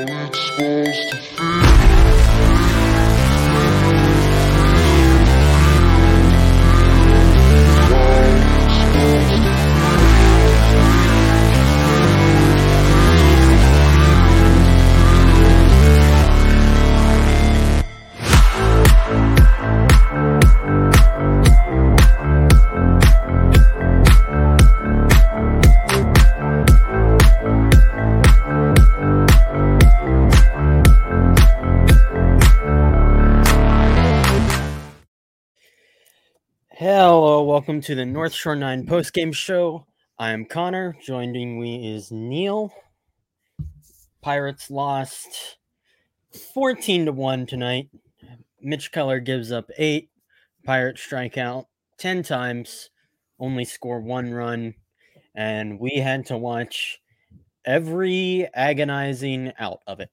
it's supposed to feel. Hello, welcome to the North Shore Nine postgame show. I am Connor. Joining me is Neil. Pirates lost 14-1 tonight. Mitch Keller gives up 8. Pirates strike out 10 times, only score 1 run, and we had to watch every agonizing out of it.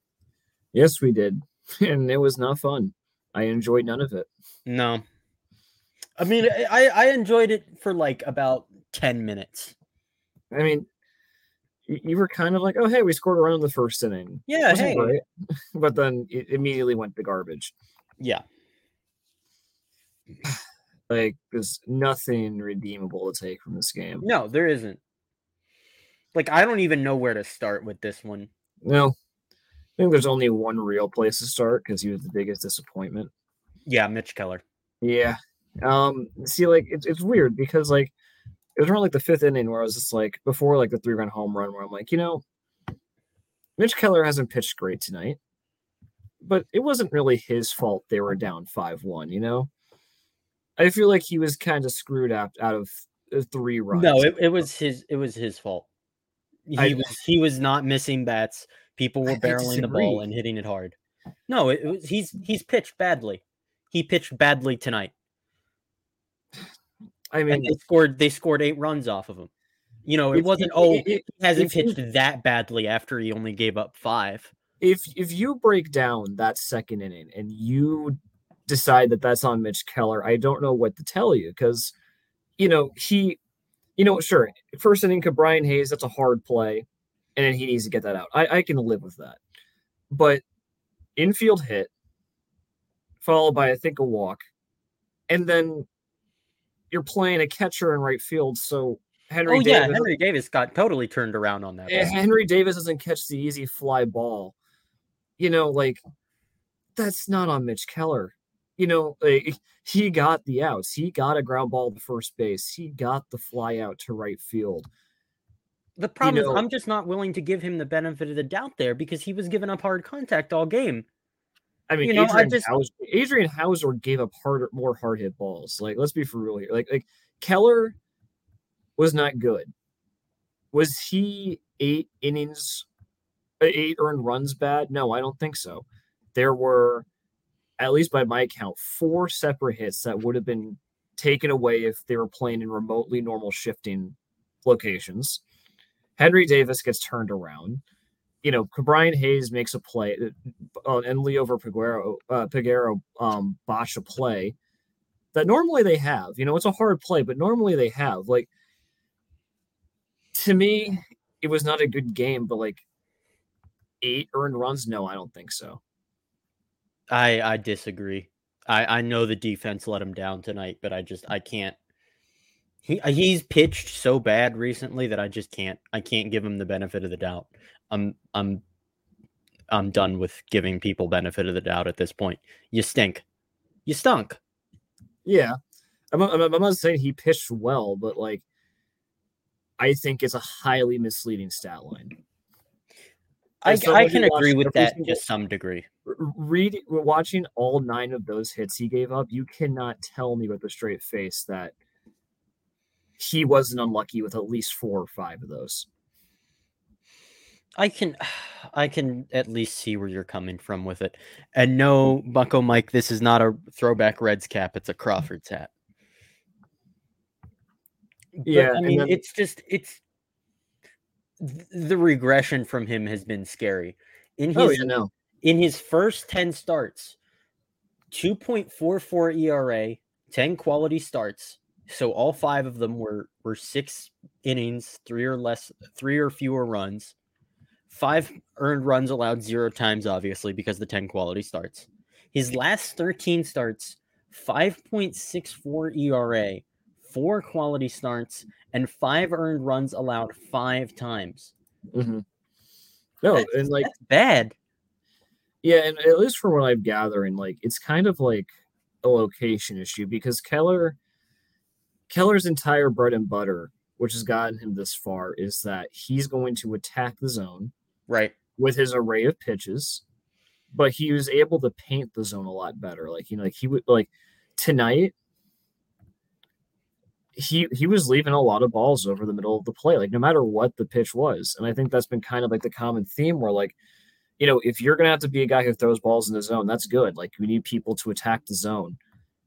Yes, we did, and it was not fun. I enjoyed none of it. No. I mean, I enjoyed it for like about 10 minutes. I mean, you were kind of like, oh, hey, we scored a run in the first inning. Yeah, hey. Great. But then it immediately went to garbage. Yeah. Like, there's nothing redeemable to take from this game. No, there isn't. Like, I don't even know where to start with this one. No. I think there's only one real place to start because he was the biggest disappointment. Yeah, Mitch Keller. Yeah. See, like, it's weird because, like, it was around, like, the fifth inning where I was just, like, before, like, the 3-run home run where I'm like, you know, Mitch Keller hasn't pitched great tonight, but it wasn't really his fault they were down 5-1, you know? I feel like he was kind of screwed out of 3 runs. No, it was his fault. He was not missing bats. People were barreling the ball and hitting it hard. No, he's pitched badly. He pitched badly tonight. I mean, and they scored 8 runs off of him. You know, he hasn't pitched that badly after he only gave up 5. If you break down that second inning and you decide that that's on Mitch Keller, I don't know what to tell you because, you know, sure, first inning Ke'Bryan Hayes, that's a hard play, and then he needs to get that out. I can live with that. But infield hit, followed by, I think, a walk, and then you're playing a catcher in right field, so Henry Davis got totally turned around on that. Henry Davis doesn't catch the easy fly ball. You know, like, that's not on Mitch Keller. You know, like, he got the outs. He got a ground ball to first base. He got the fly out to right field. The problem is I'm just not willing to give him the benefit of the doubt there because he was giving up hard contact all game. I mean, Adrian Houser gave up more hard hit balls. Like, let's be for real here. Like Keller was not good. Was he 8 earned runs bad? No, I don't think so. There were, at least by my count, 4 separate hits that would have been taken away if they were playing in remotely normal shifting locations. Henry Davis gets turned around. You know, Cabryan Hayes makes a play, and Leover Peguero botch a play that normally they have. You know, it's a hard play, but normally they have. Like, to me, it was not a good game, but, like, 8 earned runs? No, I don't think so. I disagree. I know the defense let him down tonight, but I can't. He's pitched so bad recently that I just can't. I can't give him the benefit of the doubt. I'm done with giving people benefit of the doubt at this point. You stink. You stunk. Yeah, I'm not saying he pitched well, but like, I think it's a highly misleading stat line. I can agree with that to some degree. Watching all 9 of those hits he gave up, you cannot tell me with a straight face that he wasn't unlucky with at least 4 or 5 of those. I can at least see where you're coming from with it. And no, Bucko Mike, this is not a throwback Reds cap. It's a Crawford's hat. Yeah. But, I mean, it's the regression from him has been scary. In his first 10 starts, 2.44 ERA, 10 quality starts. So all 5 of them were 6 innings, 3 or fewer runs. 5 earned runs allowed 0 times, obviously, because the 10 quality starts. His last 13 starts, 5.64 ERA, 4 quality starts, and 5 earned runs allowed 5 times. Mm-hmm. No, that's, and like that's bad. Yeah, and at least from what I'm gathering, like it's kind of like a location issue because Keller's entire bread and butter, which has gotten him this far, is that he's going to attack the zone, right, with his array of pitches. But he was able to paint the zone a lot better. Like, you know, like he would, like tonight, he was leaving a lot of balls over the middle of the plate, like no matter what the pitch was. And I think that's been kind of like the common theme where, like, you know, if you're going to have to be a guy who throws balls in the zone, that's good. Like, we need people to attack the zone.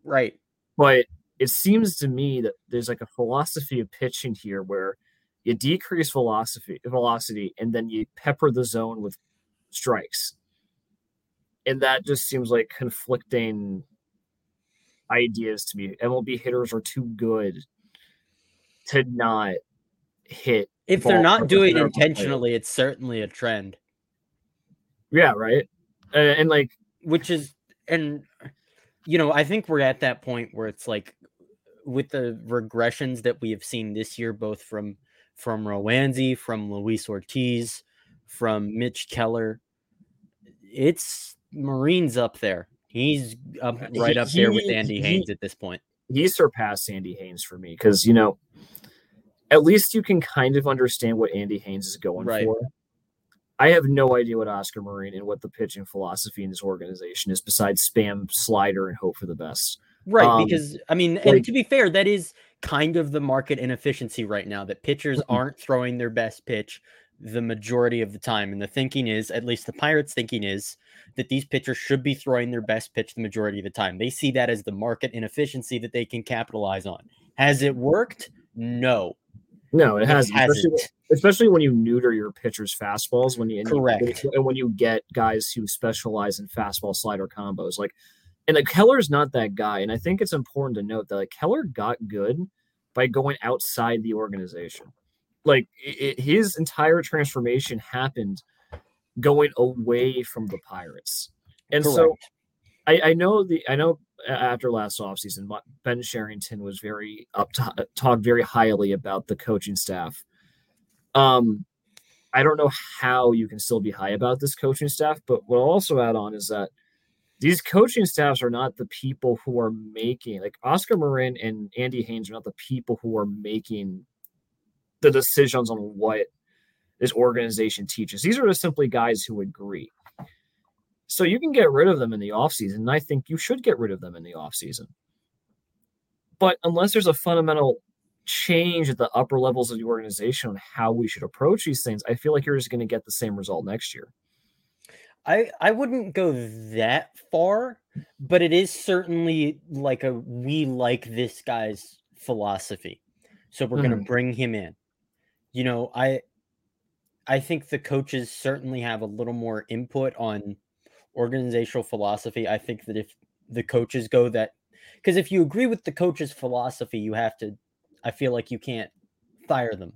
Right. But it seems to me that there's like a philosophy of pitching here where you decrease velocity, and then you pepper the zone with strikes. And that just seems like conflicting ideas to me. MLB hitters are too good to not hit. If they're not doing it intentionally, it's certainly a trend. Yeah, right. And like, which is, and you know, I think we're at that point where it's like with the regressions that we have seen this year, both from Rowanzi, from Luis Ortiz, from Mitch Keller, it's Marine's up there. He's up right up there with Andy Haines at this point. He surpassed Andy Haines for me because, you know, at least you can kind of understand what Andy Haines is going for. I have no idea what Oscar Marín and what the pitching philosophy in this organization is besides spam slider and hope for the best. Right. Because I mean, and to be fair, that is kind of the market inefficiency right now, that pitchers aren't throwing their best pitch the majority of the time. And the thinking is, at least the Pirates thinking is, that these pitchers should be throwing their best pitch the majority of the time. They see that as the market inefficiency that they can capitalize on. Has it worked? No, it hasn't. Especially when you neuter your pitchers' fastballs, when you get guys who specialize in fastball slider combos. Like, and like Keller's not that guy. And I think it's important to note that like Keller got good by going outside the organization. Like his entire transformation happened going away from the Pirates. And so I know after last offseason, Ben Cherington was talked very highly about the coaching staff. I don't know how you can still be high about this coaching staff, but what I'll also add on is that these coaching staffs are not the people who are making, like Oscar Marín and Andy Haines are not the people who are making the decisions on what this organization teaches. These are just simply guys who agree. So you can get rid of them in the offseason, and I think you should get rid of them in the offseason. But unless there's a fundamental change at the upper levels of the organization on how we should approach these things, I feel like you're just going to get the same result next year. I wouldn't go that far, but it is certainly like we like this guy's philosophy, so we're going to bring him in. You know, I think the coaches certainly have a little more input on organizational philosophy. I think that if the coaches go that, because if you agree with the coach's philosophy, you have to, I feel like you can't fire them,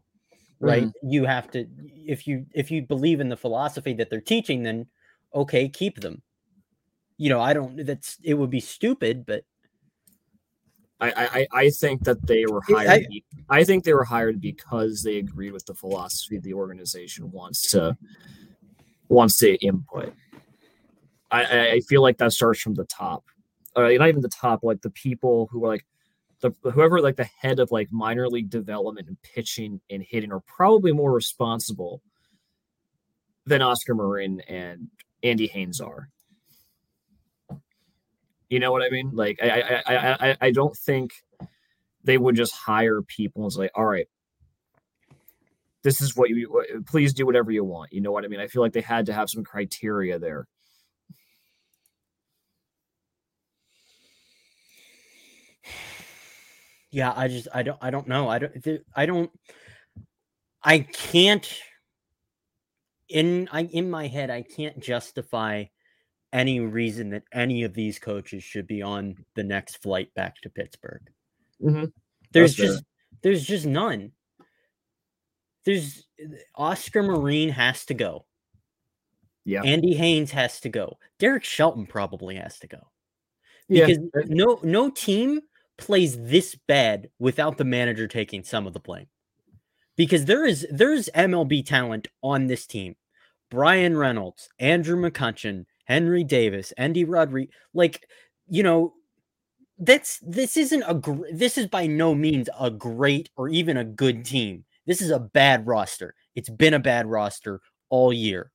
right? You have to, if you believe in the philosophy that they're teaching, then okay, keep them. You know, it would be stupid, but I think that they were hired. I think they were hired because they agreed with the philosophy the organization wants to input. I feel like that starts from the top, not even the top, like the people who are like whoever like the head of like minor league development and pitching and hitting are probably more responsible than Oscar Marín and Andy Haines are. You know what I mean? Like I don't think they would just hire people and say, all right, this is what you, please do whatever you want. You know what I mean? I feel like they had to have some criteria there. Yeah, I don't know. In my head, I can't justify any reason that any of these coaches should be on the next flight back to Pittsburgh. Mm-hmm. There's just none. Oscar Marín has to go. Yeah. Andy Haines has to go. Derek Shelton probably has to go. Because no team plays this bad without the manager taking some of the blame. Because there's MLB talent on this team. Brian Reynolds, Andrew McCutchen, Henry Davis, Endy Rodríguez. Like, you know, this is by no means a great or even a good team. This is a bad roster. It's been a bad roster all year.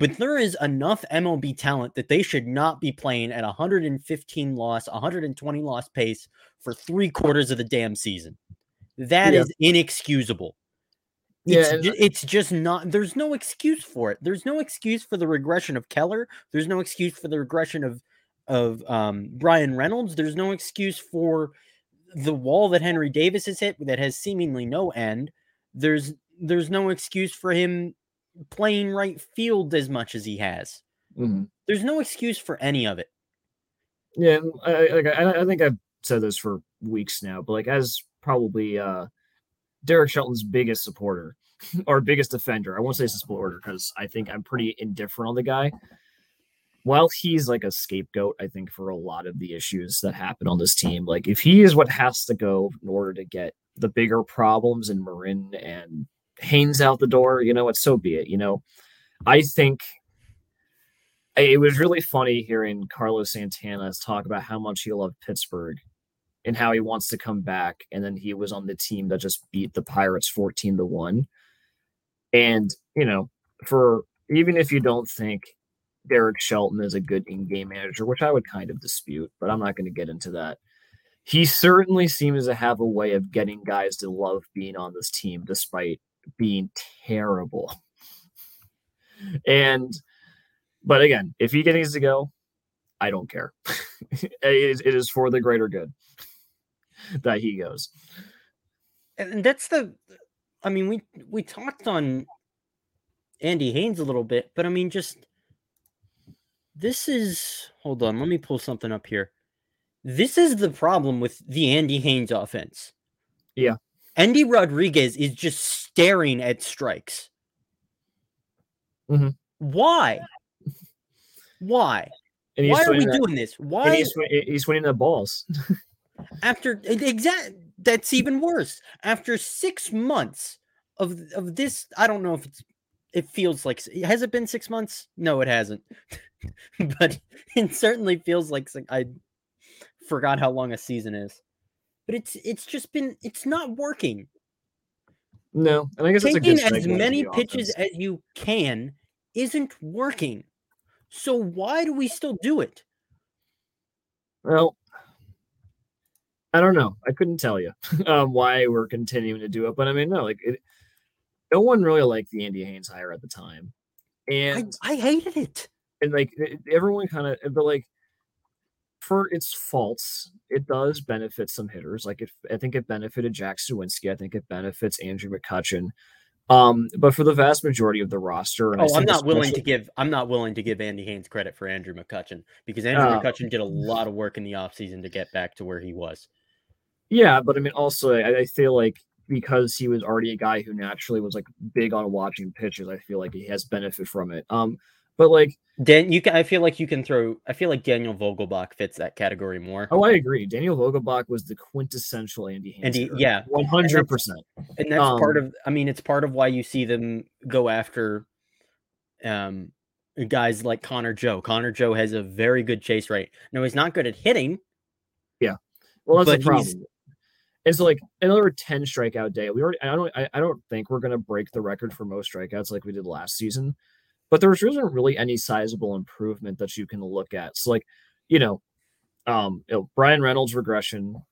But there is enough MLB talent that they should not be playing at 115 loss, 120 loss pace for 3/4 of the damn season. That is inexcusable. It's just not, there's no excuse for it. There's no excuse for the regression of Keller. There's no excuse for the regression of Brian Reynolds. There's no excuse for the wall that Henry Davis has hit that has seemingly no end. There's no excuse for him playing right field as much as he has. Mm-hmm. There's no excuse for any of it. Yeah, I think I've said this for weeks now, but like as probably Derek Shelton's biggest supporter or biggest defender, I won't say supporter because I think I'm pretty indifferent on the guy. While he's like a scapegoat, I think, for a lot of the issues that happen on this team, like if he is what has to go in order to get the bigger problems in Marin and Haynes out the door, you know what, so be it. You know, I think it was really funny hearing Carlos Santana talk about how much he loved Pittsburgh and how he wants to come back. And then he was on the team that just beat the Pirates 14-1. And, you know, for even if you don't think Derek Shelton is a good in-game manager, which I would kind of dispute, but I'm not going to get into that. He certainly seems to have a way of getting guys to love being on this team despite being terrible. But again, if he gets to go, I don't care. It is for the greater good that he goes. And that's we talked on Andy Haines a little bit, but I mean, just this is, hold on, let me pull something up here. This is the problem with the Andy Haines offense. Yeah. Endy Rodríguez is just staring at strikes. Mm-hmm. Why? Why are we doing this? Why? And he's winning the balls. That's even worse. After 6 months of this, I don't know if it feels like, has it been 6 months? No, it hasn't. But it certainly feels like I forgot how long a season is. But it's just been, it's not working. No, and I guess it's a good taking as many pitches as you can isn't working. So why do we still do it? Well, I don't know. I couldn't tell you why we're continuing to do it. But I mean, no one really liked the Andy Haines hire at the time, and I hated it. And everyone kind of, but for its faults, it does benefit some hitters. I think it benefited Jack Suwinski. I think it benefits Andrew McCutchen. But for the vast majority of the roster, I'm not willing to give Andy Haines credit for Andrew McCutchen, because Andrew McCutchen did a lot of work in the offseason to get back to where he was. Yeah, but I mean, also I feel like because he was already a guy who naturally was big on watching pitches, I feel like he has benefit from it. But I feel like Daniel Vogelbach fits that category more. Oh, I agree. Daniel Vogelbach was the quintessential Andy Haines. 100%. And that's it's part of why you see them go after guys like Connor Joe. Connor Joe has a very good chase rate. No, he's not good at hitting. Yeah. Well, that's the problem. It's another 10 strikeout day. I don't think we're going to break the record for most strikeouts like we did last season. But there isn't really any sizable improvement that you can look at. So, Brian Reynolds' regression,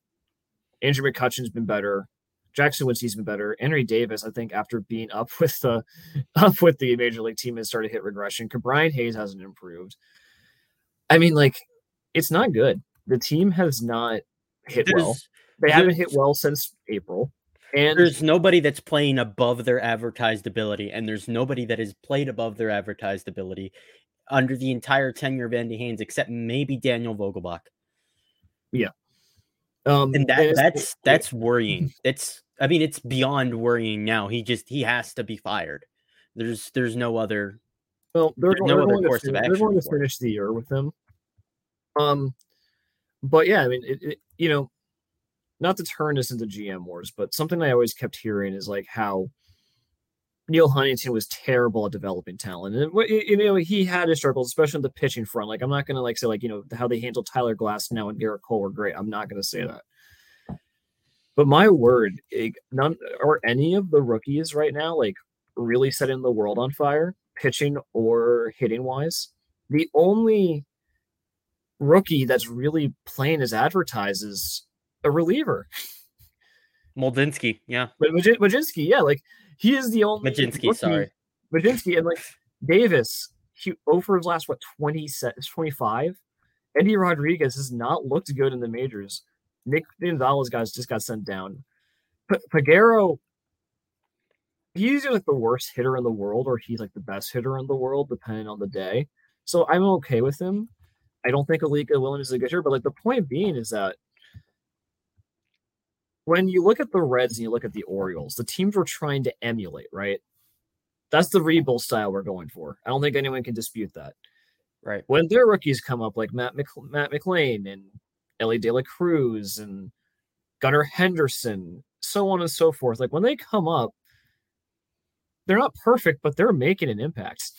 Andrew McCutchen's been better, Jack Suwinski's been better, Henry Davis, I think, after being up with the major league team, has started to hit regression. Cabryan Hayes hasn't improved. I mean, it's not good. The team has not hit well. They haven't hit well since April. And there's nobody that's playing above their advertised ability, and there's nobody that has played above their advertised ability under the entire tenure of Andy Haines, except maybe Daniel Vogelbach. Yeah. That's worrying. It's beyond worrying now. He has to be fired. There's no other Well, they're going to finish the year with him. But yeah, I mean, not to turn this into GM wars, but something I always kept hearing is like how Neil Huntington was terrible at developing talent, and he had his struggles, especially on the pitching front. Like, I'm not going to say how they handled Tyler Glass now and Garrett Cole were great. I'm not going to say that. But my word, none or any of the rookies right now, like, really setting the world on fire, pitching or hitting wise. The only rookie that's really playing as advertised is a reliever. Mlodzinski, yeah. Majinski, yeah. Like, he is the only Majinski, and like Davis, he over his last 25. Endy Rodríguez has not looked good in the majors. Nick Gonzalez guys just got sent down. Peguero, he's either like the worst hitter in the world or he's like the best hitter in the world, depending on the day. So I'm okay with him. I don't think Alika Willen is a good hitter, but like the point being is that when you look at the Reds and you look at the Orioles, the teams we're trying to emulate, right? That's the rebuild style we're going for. I don't think anyone can dispute that. Right. When their rookies come up, like Matt McClain and Ellie De La Cruz and Gunnar Henderson, so on and so forth, like when they come up, they're not perfect, but they're making an impact.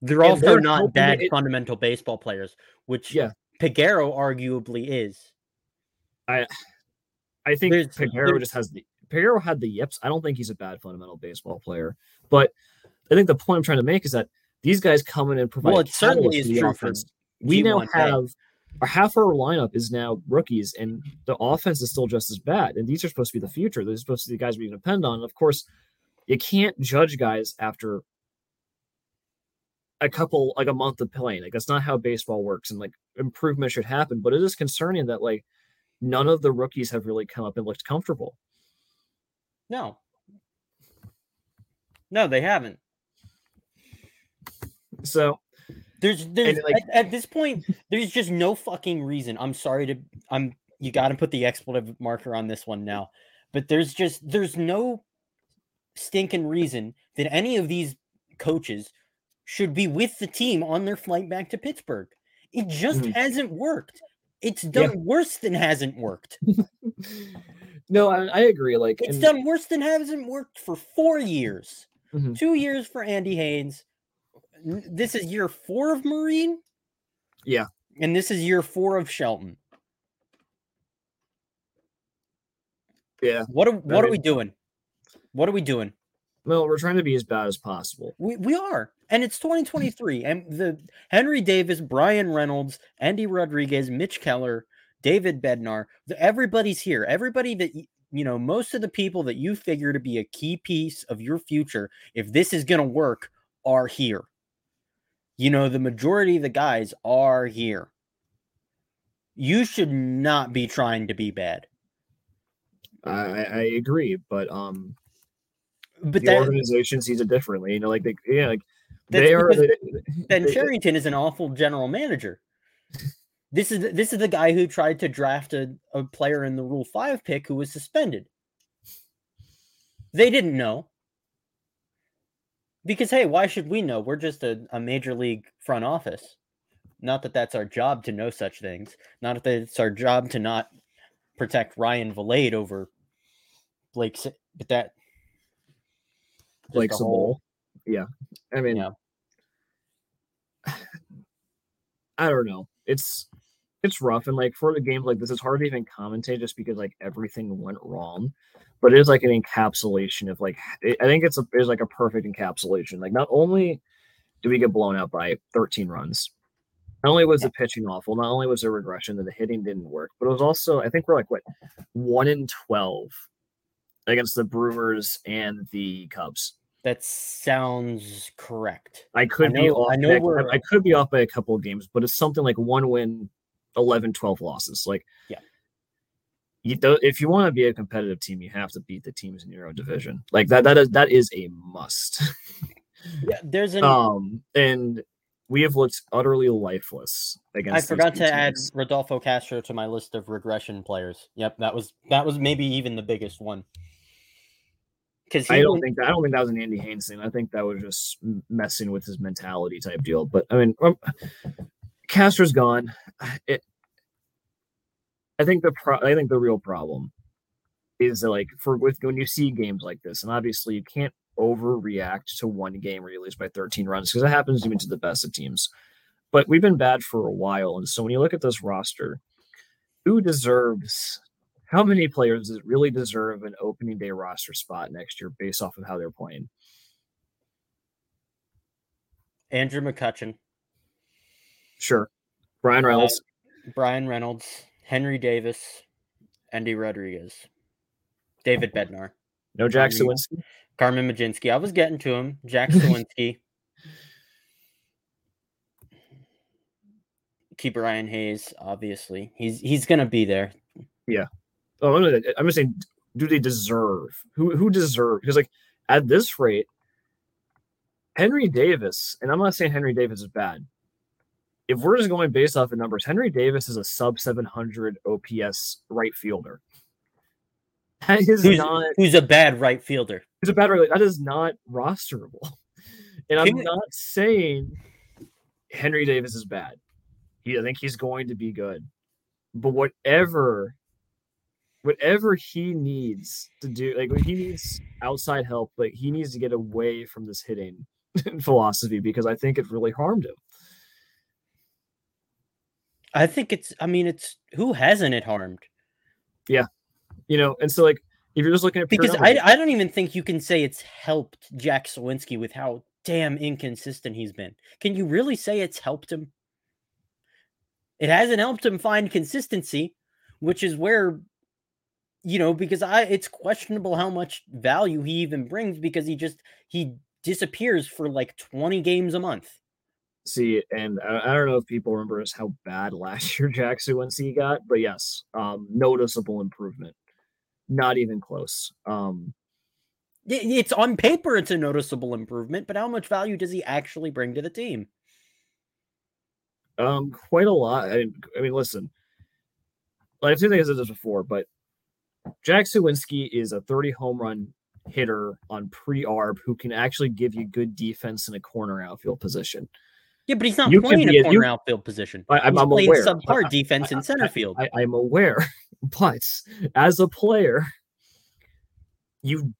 They're also not bad fundamental baseball players, which Peguero arguably is. I think Peguero just has Peguero had the yips. I don't think he's a bad fundamental baseball player, but I think the point I'm trying to make is that these guys come in and provide. Well, it certainly is true for we now have half our lineup is now rookies, and the offense is still just as bad. And these are supposed to be the future. They're supposed to be the guys we can depend on. And of course, you can't judge guys after a month of playing. Like, that's not how baseball works, and like improvement should happen. But it is concerning that like none of the rookies have really come up and looked comfortable. No, they haven't. So there's like, at this point, there's just no fucking reason. You got to put the expletive marker on this one now, but there's no stinking reason that any of these coaches should be with the team on their flight back to Pittsburgh. It just hasn't worked. It's done worse than hasn't worked. No, I agree. Like, it's done worse than hasn't worked for 4 years. Mm-hmm. 2 years for Andy Haines. This is year 4 of Marín. Yeah. And this is year 4 of Shelton. Yeah. What are we doing? What are we doing? Well, we're trying to be as bad as possible. We are. And it's 2023. And the Henry Davis, Brian Reynolds, Endy Rodríguez, Mitch Keller, David Bednar, everybody's here. Everybody that, most of the people that you figure to be a key piece of your future, if this is going to work, are here. The majority of the guys are here. You should not be trying to be bad. I agree, but but the organization sees it differently. Ben Cherington is an awful general manager. This is the guy who tried to draft a player in the Rule 5 pick who was suspended. They didn't know. Because, hey, why should we know? We're just a major league front office. Not that that's our job to know such things. Not that it's our job to not protect Ryan Valade over Blake. But that Blake Sabol. Yeah. I mean, I don't know. It's rough. And like for the game like this, it's hard to even commentate just because like everything went wrong. But it is like an encapsulation of like, I think it's like a perfect encapsulation. Like, not only do we get blown out by 13 runs, not only was the pitching awful, not only was there regression, and the hitting didn't work, but it was also, I think we're like 1-12 against the Brewers and the Cubs. That sounds correct. I could be off by a couple of games, but it's something like 1 win, 11, 12 losses. Like, yeah. If you want to be a competitive team, you have to beat the teams in your own division. Like that is a must. Yeah, there's an and we have looked utterly lifeless against. I forgot to add Rodolfo Castro to my list of regression players. Yep, that was maybe even the biggest one. I don't think that was an Andy Haines thing. I think that was just messing with his mentality type deal. But I mean, Castro's gone. I think the real problem is that, like, when you see games like this, and obviously you can't overreact to one game where you lose by 13 runs because it happens even to the best of teams. But we've been bad for a while, and so when you look at this roster, how many players does it really deserve an opening day roster spot next year based off of how they're playing? Andrew McCutchen. Sure. Brian Reynolds. Henry Davis. Endy Rodríguez. David Bednar. No Jack Suwinski. Carmen Majinski. I was getting to him. Jack Suwinski. Ke'Bryan Hayes, obviously. He's going to be there. Yeah. Oh, I'm just saying, do they deserve? Who deserve? Because, like, at this rate, Henry Davis, and I'm not saying Henry Davis is bad. If we're just going based off the numbers, Henry Davis is a sub-700 OPS right fielder. That is who's a bad right fielder. Who's a bad right fielder. That is not rosterable. And I'm not saying Henry Davis is bad. I think he's going to be good. But whatever he needs to do, like, he needs outside help, like, he needs to get away from this hitting philosophy because I think it really harmed him. I think it's who hasn't it harmed? Yeah. You know, and so, like, if you're just looking at because I don't even think you can say it's helped Jack Suwinski with how damn inconsistent he's been. Can you really say it's helped him? It hasn't helped him find consistency, which is where, you know, because it's questionable how much value he even brings because he disappears for like 20 games a month. See, and I don't know if people remember us how bad last year Jack Suwinski got, but yes, noticeable improvement. Not even close. It's on paper, it's a noticeable improvement, but how much value does he actually bring to the team? Quite a lot. I mean, listen, I think I said this before, but Jack Suwinski is a 30 home run hitter on pre-arb who can actually give you good defense in a corner outfield position. Yeah, but he's not playing a corner outfield position. I'm aware. He's playing subpar defense in center field. I'm aware, but as a player, you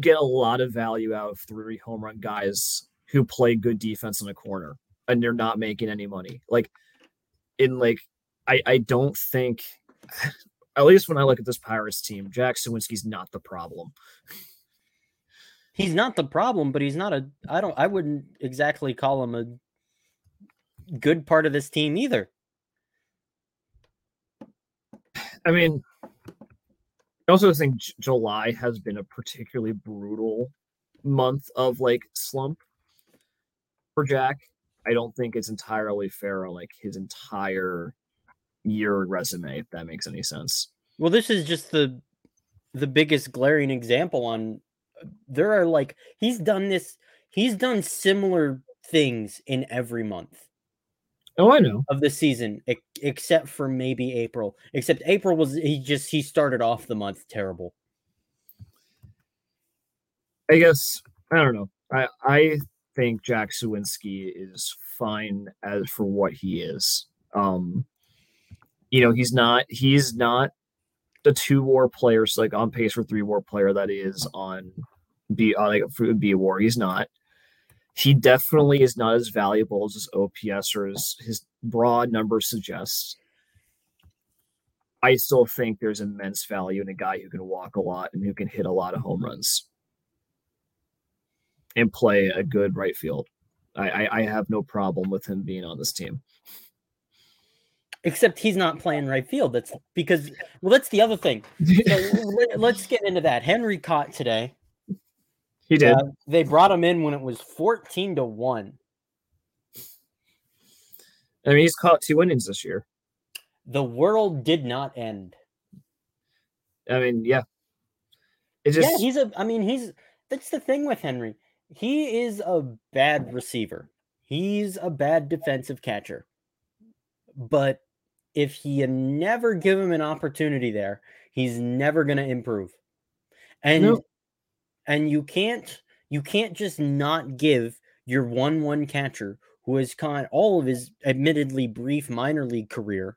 get a lot of value out of 3 home run guys who play good defense in a corner. And they're not making any money. I don't think, at least when I look at this Pirates team, Jack Suwinski's not the problem. He's not the problem, but he's not I wouldn't exactly call him a good part of this team either. I mean, I also think July has been a particularly brutal month of, like, slump for Jack. I don't think it's entirely fair on, like, his entire year resume, if that makes any sense. Well, this is just the biggest glaring example on there are, like, he's done similar things in every month. Oh, I know. Of the season, except for maybe April. Except April was he started off the month terrible. I guess I don't know. I think Jack Suwinski is fine as for what he is. You know, he's not the 2-WAR player, so, like, on pace for 3-WAR player that is on B-WAR. He's not. He definitely is not as valuable as his OPS or his broad numbers suggest. I still think there's immense value in a guy who can walk a lot and who can hit a lot of home runs and play a good right field. I have no problem with him being on this team. Except he's not playing right field. That's because, well, that's the other thing. So let's get into that. Henry caught today. He did. They brought him in when it was 14-1. I mean, he's caught 2 innings this year. The world did not end. I mean, yeah. It just, yeah, that's the thing with Henry. He is a bad receiver. He's a bad defensive catcher. But if you never give him an opportunity there, he's never going to improve. And And you can't just not give your 1-1 catcher, who has caught all of his admittedly brief minor league career,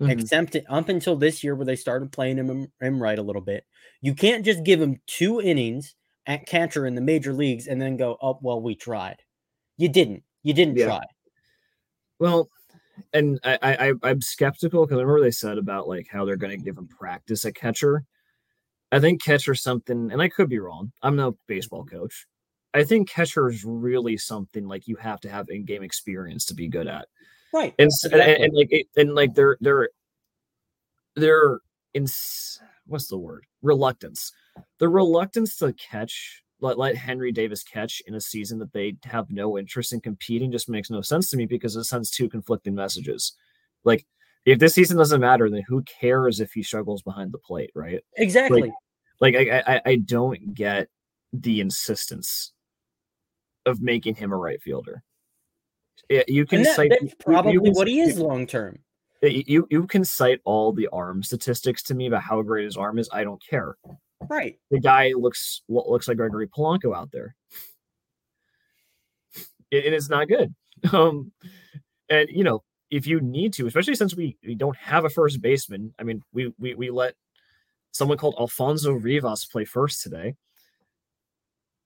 except up until this year where they started playing him right a little bit. You can't just give him 2 innings at catcher in the major leagues and then go, oh, well, we tried. You didn't try. Well, and I'm skeptical because I remember they said about like how they're going to give him practice at catcher. I think catcher's something, and I could be wrong. I'm no baseball coach. I think catcher is really something like you have to have in-game experience to be good at. Right. And exactly. and they're in, what's the word? Reluctance. The reluctance to catch, let Henry Davis catch in a season that they have no interest in competing just makes no sense to me because it sends 2 conflicting messages. Like, if this season doesn't matter, then who cares if he struggles behind the plate, right? Exactly. Like I don't get the insistence of making him a right fielder. Yeah, you can cite probably what he is long term. You can cite all the arm statistics to me about how great his arm is. I don't care. Right. The guy looks like Gregory Polanco out there. It is not good. And you know, if you need to, especially since we don't have a first baseman. I mean, we let someone called Alfonso Rivas play first today.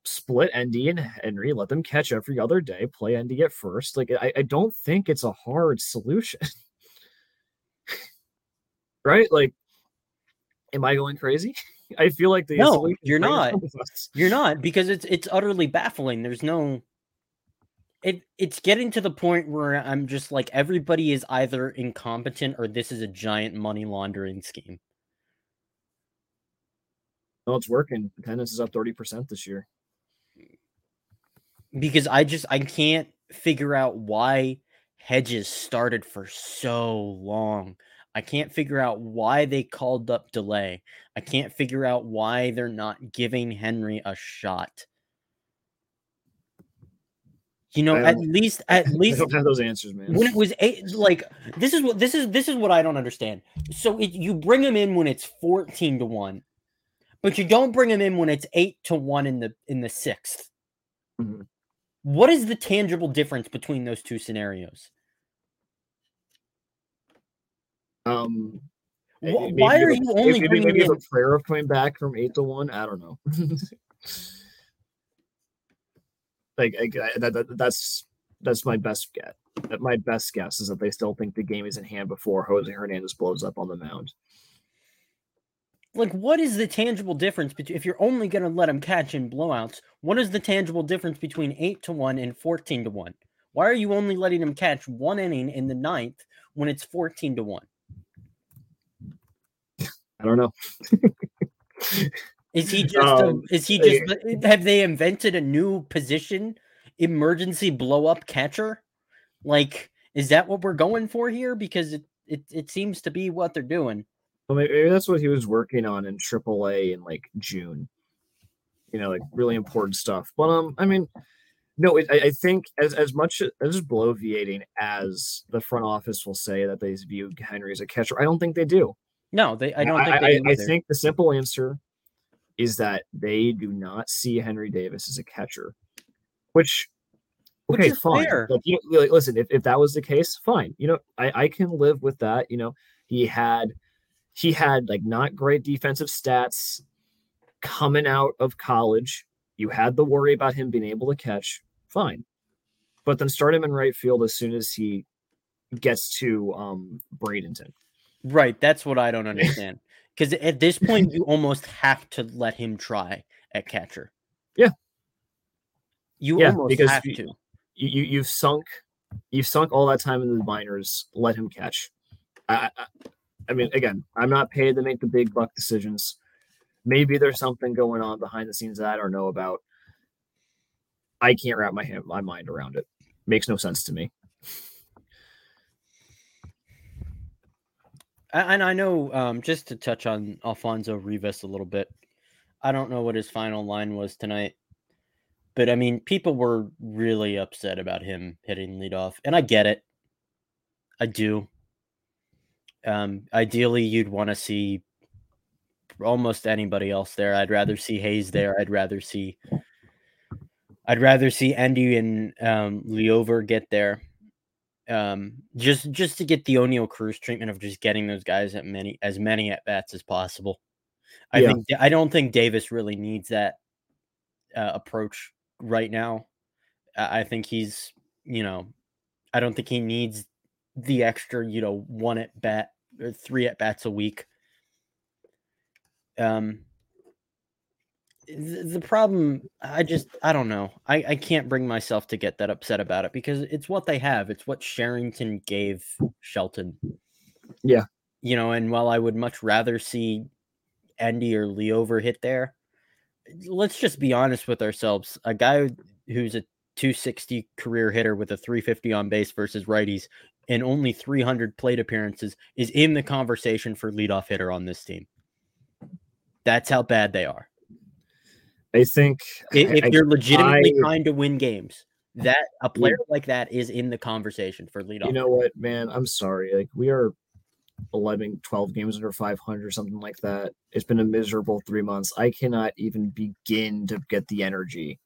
Split Endy and Henry, let them catch every other day, play Endy at first. Like, I don't think it's a hard solution. Right? Like, am I going crazy? I feel like the no, you're not. You're not, because it's utterly baffling. There's no it's getting to the point where I'm just like, everybody is either incompetent or this is a giant money laundering scheme. No, it's working. Attendance is up 30% this year. Because I can't figure out why Hedges started for so long. I can't figure out why they called up Delay. I can't figure out why they're not giving Henry a shot. You know, at least I don't have those answers, man. When it was 8, like, this is what I don't understand. So you bring him in when it's 14-1, but you don't bring him in when it's 8-1 in the 6th. Mm-hmm. What is the tangible difference between those 2 scenarios? Why are you only bringing in? Maybe a prayer of coming back from 8-1. I don't know. Like that's my best guess. My best guess is that they still think the game is in hand before Jose Hernandez blows up on the mound. Like, what is the tangible difference between, if you're only going to let him catch in blowouts, what is the tangible difference between 8-1 and 14-1? Why are you only letting him catch 1 inning in the 9th when it's 14-1? I don't know. Have they invented a new position, emergency blow up catcher? Like, is that what we're going for here? Because it seems to be what they're doing. Well, maybe that's what he was working on in AAA in like June. You know, like really important stuff. But I mean, no, I think as much as bloviating as the front office will say that they view Henry as a catcher, I don't think they do. No, I don't think they do. I think the simple answer is that they do not see Henry Davis as a catcher, which is fine. Fair. Like, listen, if that was the case, fine. You know, I can live with that. You know, he had like not great defensive stats coming out of college. You had the worry about him being able to catch, fine. But then start him in right field as soon as he gets to Bradenton. Right. That's what I don't understand. Because at this point, you almost have to let him try at catcher. Yeah. You almost have to. You've sunk all that time in the minors. Let him catch. I mean, again, I'm not paid to make the big buck decisions. Maybe there's something going on behind the scenes that I don't know about. I can't wrap my mind around it. Makes no sense to me. And I know, just to touch on Alfonso Rivas a little bit, I don't know what his final line was tonight, but I mean, people were really upset about him hitting leadoff, and I get it. I do. Ideally, you'd want to see almost anybody else there. I'd rather see Hayes there. I'd rather see Endy and Leover get there. Just to get the O'Neil Cruz treatment of just getting those guys at as many at bats as possible. I don't think Davis really needs that approach right now. I think he's, I don't think he needs the extra, one at bat or three at bats a week. The problem, I don't know. I can't bring myself to get that upset about it because it's what they have. It's what Cherington gave Shelton. Yeah. And while I would much rather see Endy or Leover hit there, let's just be honest with ourselves. A guy who's a 260 career hitter with a 350 on base versus righties and only 300 plate appearances is in the conversation for leadoff hitter on this team. That's how bad they are. I think if you're legitimately trying to win games, that a player like that is in the conversation for leadoff. You know what, man? I'm sorry. Like, we are 11, 12 games under 500, something like that. It's been a miserable 3 months. I cannot even begin to get the energy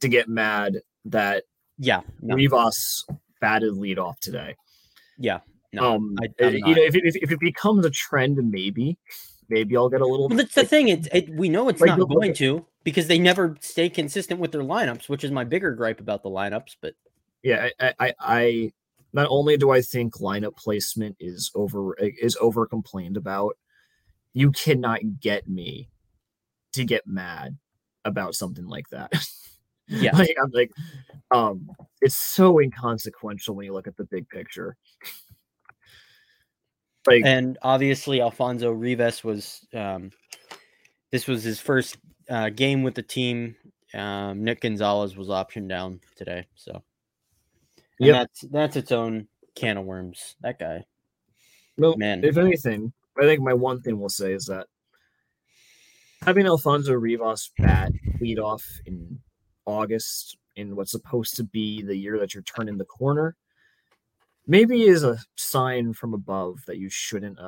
to get mad that Rivas batted leadoff today. Yeah. No, if it becomes a trend, maybe I'll get a little. Well, that's the thing. We know it's not going to because they never stay consistent with their lineups, which is my bigger gripe about the lineups. But yeah, I not only do I think lineup placement is over complained about, you cannot get me to get mad about something like that. Yeah, it's so inconsequential when you look at the big picture. And obviously Alfonso Rivas was this was his first game with the team. Nick Gonzalez was optioned down today, so that's its own can of worms. That guy. Well, man. If anything, I think my one thing we'll say is that having Alfonso Rivas bat leadoff in August in what's supposed to be the year that you're turning the corner maybe is a sign from above that you shouldn't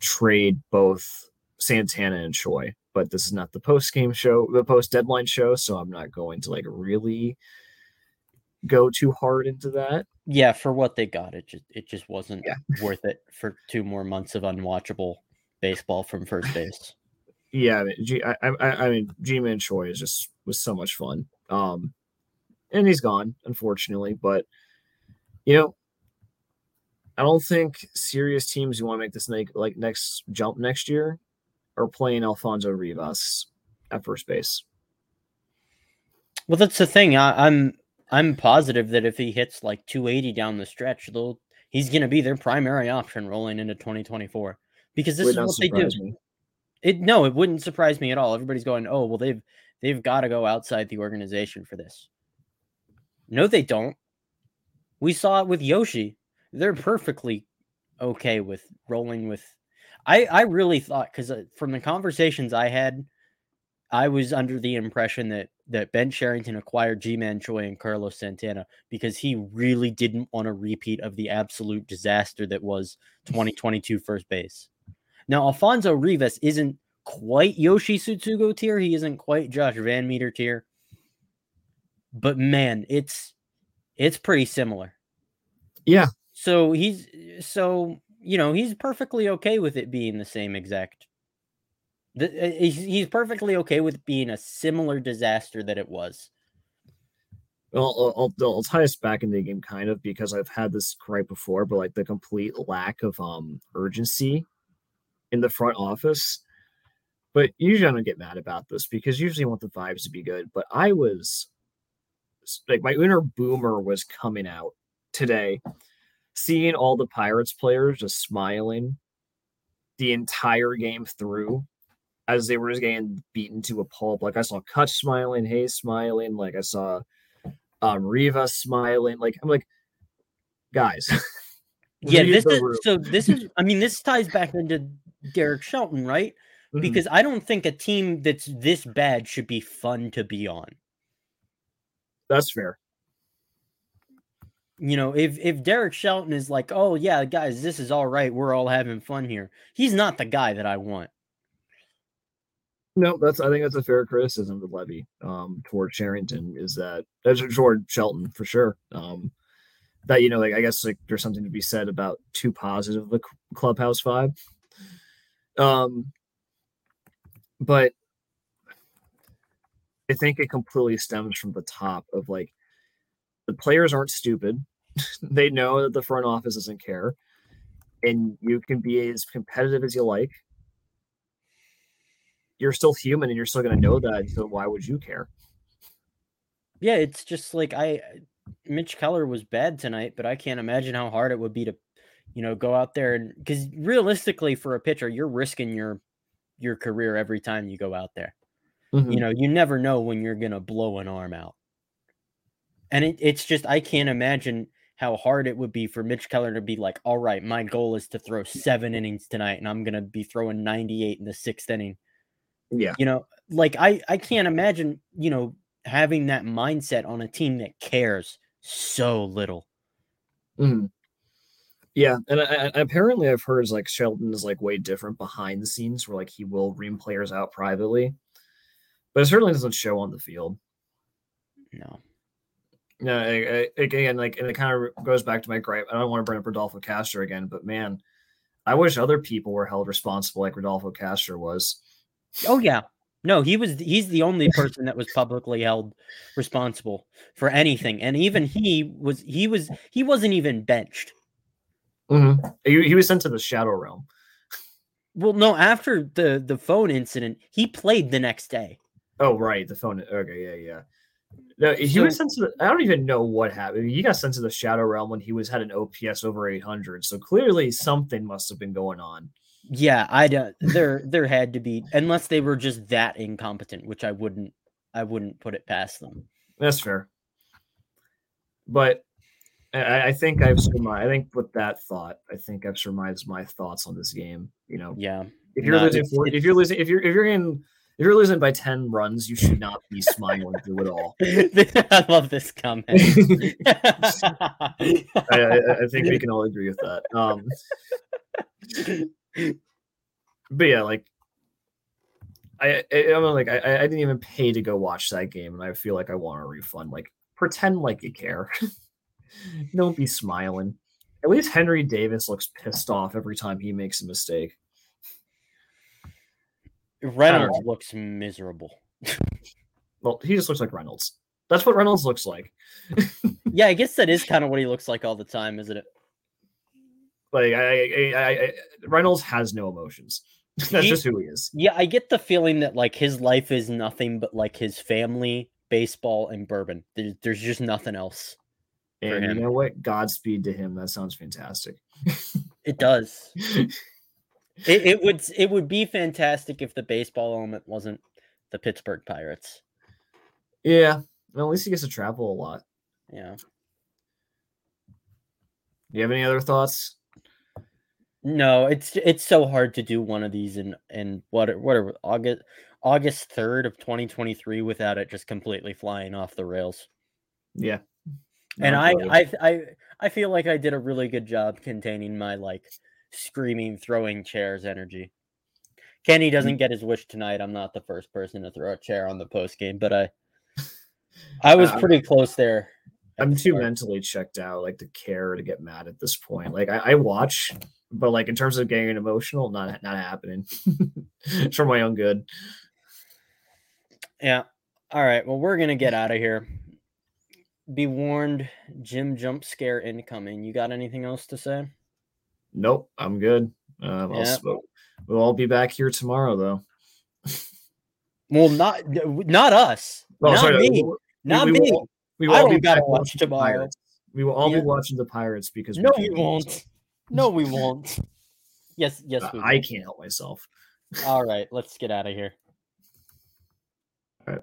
trade both Santana and Choi, but this is not the post-game show, the post-deadline show, so I'm not going to really go too hard into that. Yeah, for what they got, it just wasn't worth it for 2 more months of unwatchable baseball from first base. Yeah, Ji-Man Choi was so much fun, and he's gone, unfortunately. But I don't think serious teams who want to make this next jump next year are playing Alfonso Rivas at first base. Well, that's the thing. I'm positive that if he hits like 280 down the stretch, he's going to be their primary option rolling into 2024 because this is what they do. No, it wouldn't surprise me at all. Everybody's going, oh, well, they've got to go outside the organization for this. No, they don't. We saw it with Yoshi. They're perfectly okay with rolling with. I really thought, because from the conversations I had, I was under the impression that Ben Cherington acquired Ji-Man Choi and Carlos Santana because he really didn't want a repeat of the absolute disaster that was 2022 first base. Now, Alfonso Rivas isn't quite Yoshi Tsutsugo tier. He isn't quite Josh Van Meter tier. But, man, it's pretty similar. Yeah. So he's perfectly okay with it being the same exact. He's perfectly okay with being a similar disaster that it was. Well, I'll tie us back into the game kind of because I've had this right before, but the complete lack of urgency in the front office. But usually I don't get mad about this because usually I want the vibes to be good. But I was my inner boomer was coming out today. Seeing all the Pirates players just smiling the entire game through as they were just getting beaten to a pulp. I saw Kutch smiling, Hayes smiling. I saw Riva smiling. I'm guys. Yeah, this ties back into Derek Shelton, right? Mm-hmm. Because I don't think a team that's this bad should be fun to be on. That's fair. If Derek Shelton is like, oh, yeah, guys, this is all right. We're all having fun here. He's not the guy that I want. No, I think that's a fair criticism of Levy toward Cherington, is that toward Shelton for sure. That, you know, like, I guess like there's something to be said about too positive the clubhouse vibe. But I think it completely stems from the top of like, the players aren't stupid. They know that the front office doesn't care, and you can be as competitive as you like. You're still human and you're still going to know that. So why would you care? Yeah. It's just like, Mitch Keller was bad tonight, but I can't imagine how hard it would be to, you know, go out there and, because realistically for a pitcher, you're risking your career every time you go out there. Mm-hmm. You know, you never know when you're going to blow an arm out. And it's just, I can't imagine how hard it would be for Mitch Keller to be like, all right, my goal is to throw 7 innings tonight, and I'm going to be throwing 98 in the 6th inning. Yeah. You know, like I can't imagine, you know, having that mindset on a team that cares so little. Mm-hmm. Yeah. And I apparently I've heard is like Shelton is like way different behind the scenes, where like he will ream players out privately, but it certainly doesn't show on the field. No. No, again, like, and it kind of goes back to my gripe. I don't want to bring up Rodolfo Castro again, but man, I wish other people were held responsible like Rodolfo Castro was. Oh yeah, no, he's the only person that was publicly held responsible for anything, and even he wasn't even benched. Mm-hmm. He was sent to the shadow realm. Well, no, after the phone incident, he played the next day. Oh right, the phone. Okay, yeah. No, he was sent to I don't even know what happened. He got sent to the shadow realm when he had an OPS over 800. So clearly something must have been going on. Yeah, I don't. There had to be, unless they were just that incompetent, which I wouldn't put it past them. That's fair. But I think with that thought, I think I've surmised my thoughts on this game. You know, yeah. If you're losing by 10 runs, you should not be smiling through it all. I love this comment. I think we can all agree with that. But yeah, like I didn't even pay to go watch that game, and I feel like I want a refund. Like, pretend like you care. Don't be smiling. At least Henry Davis looks pissed off every time he makes a mistake. Reynolds looks miserable. Well, he just looks like Reynolds. That's what Reynolds looks like. Yeah, I guess that is kind of what he looks like all the time, isn't it? Like, Reynolds has no emotions. That's just who he is. Yeah, I get the feeling that like his life is nothing but like his family, baseball, and bourbon. There's just nothing else. And you know what? Godspeed to him. That sounds fantastic. It does. It would be fantastic if the baseball element wasn't the Pittsburgh Pirates. Yeah. Well, at least he gets to travel a lot. Yeah. Do you have any other thoughts? No, it's so hard to do one of these in whatever August 3rd of 2023 without it just completely flying off the rails. Yeah. And I feel like I did a really good job containing my like screaming, throwing chairs energy. Kenny doesn't get his wish tonight. I'm not the first person to throw a chair on the post game, but I was pretty close there. I'm too mentally checked out, like, to care to get mad at this point. Like, I watch, but like in terms of getting emotional, not happening. It's for my own good. Yeah. All right. Well, we're gonna get out of here. Be warned, Jim jump scare incoming. You got anything else to say? Nope, I'm good. We'll all be back here tomorrow, though. Well, not us. No, not sorry, me. Not me. We will all be back watching tomorrow. Pirates. We will all be watching the Pirates because we won't. No, we won't. Yes. We will. I can't help myself. All right, let's get out of here. All right.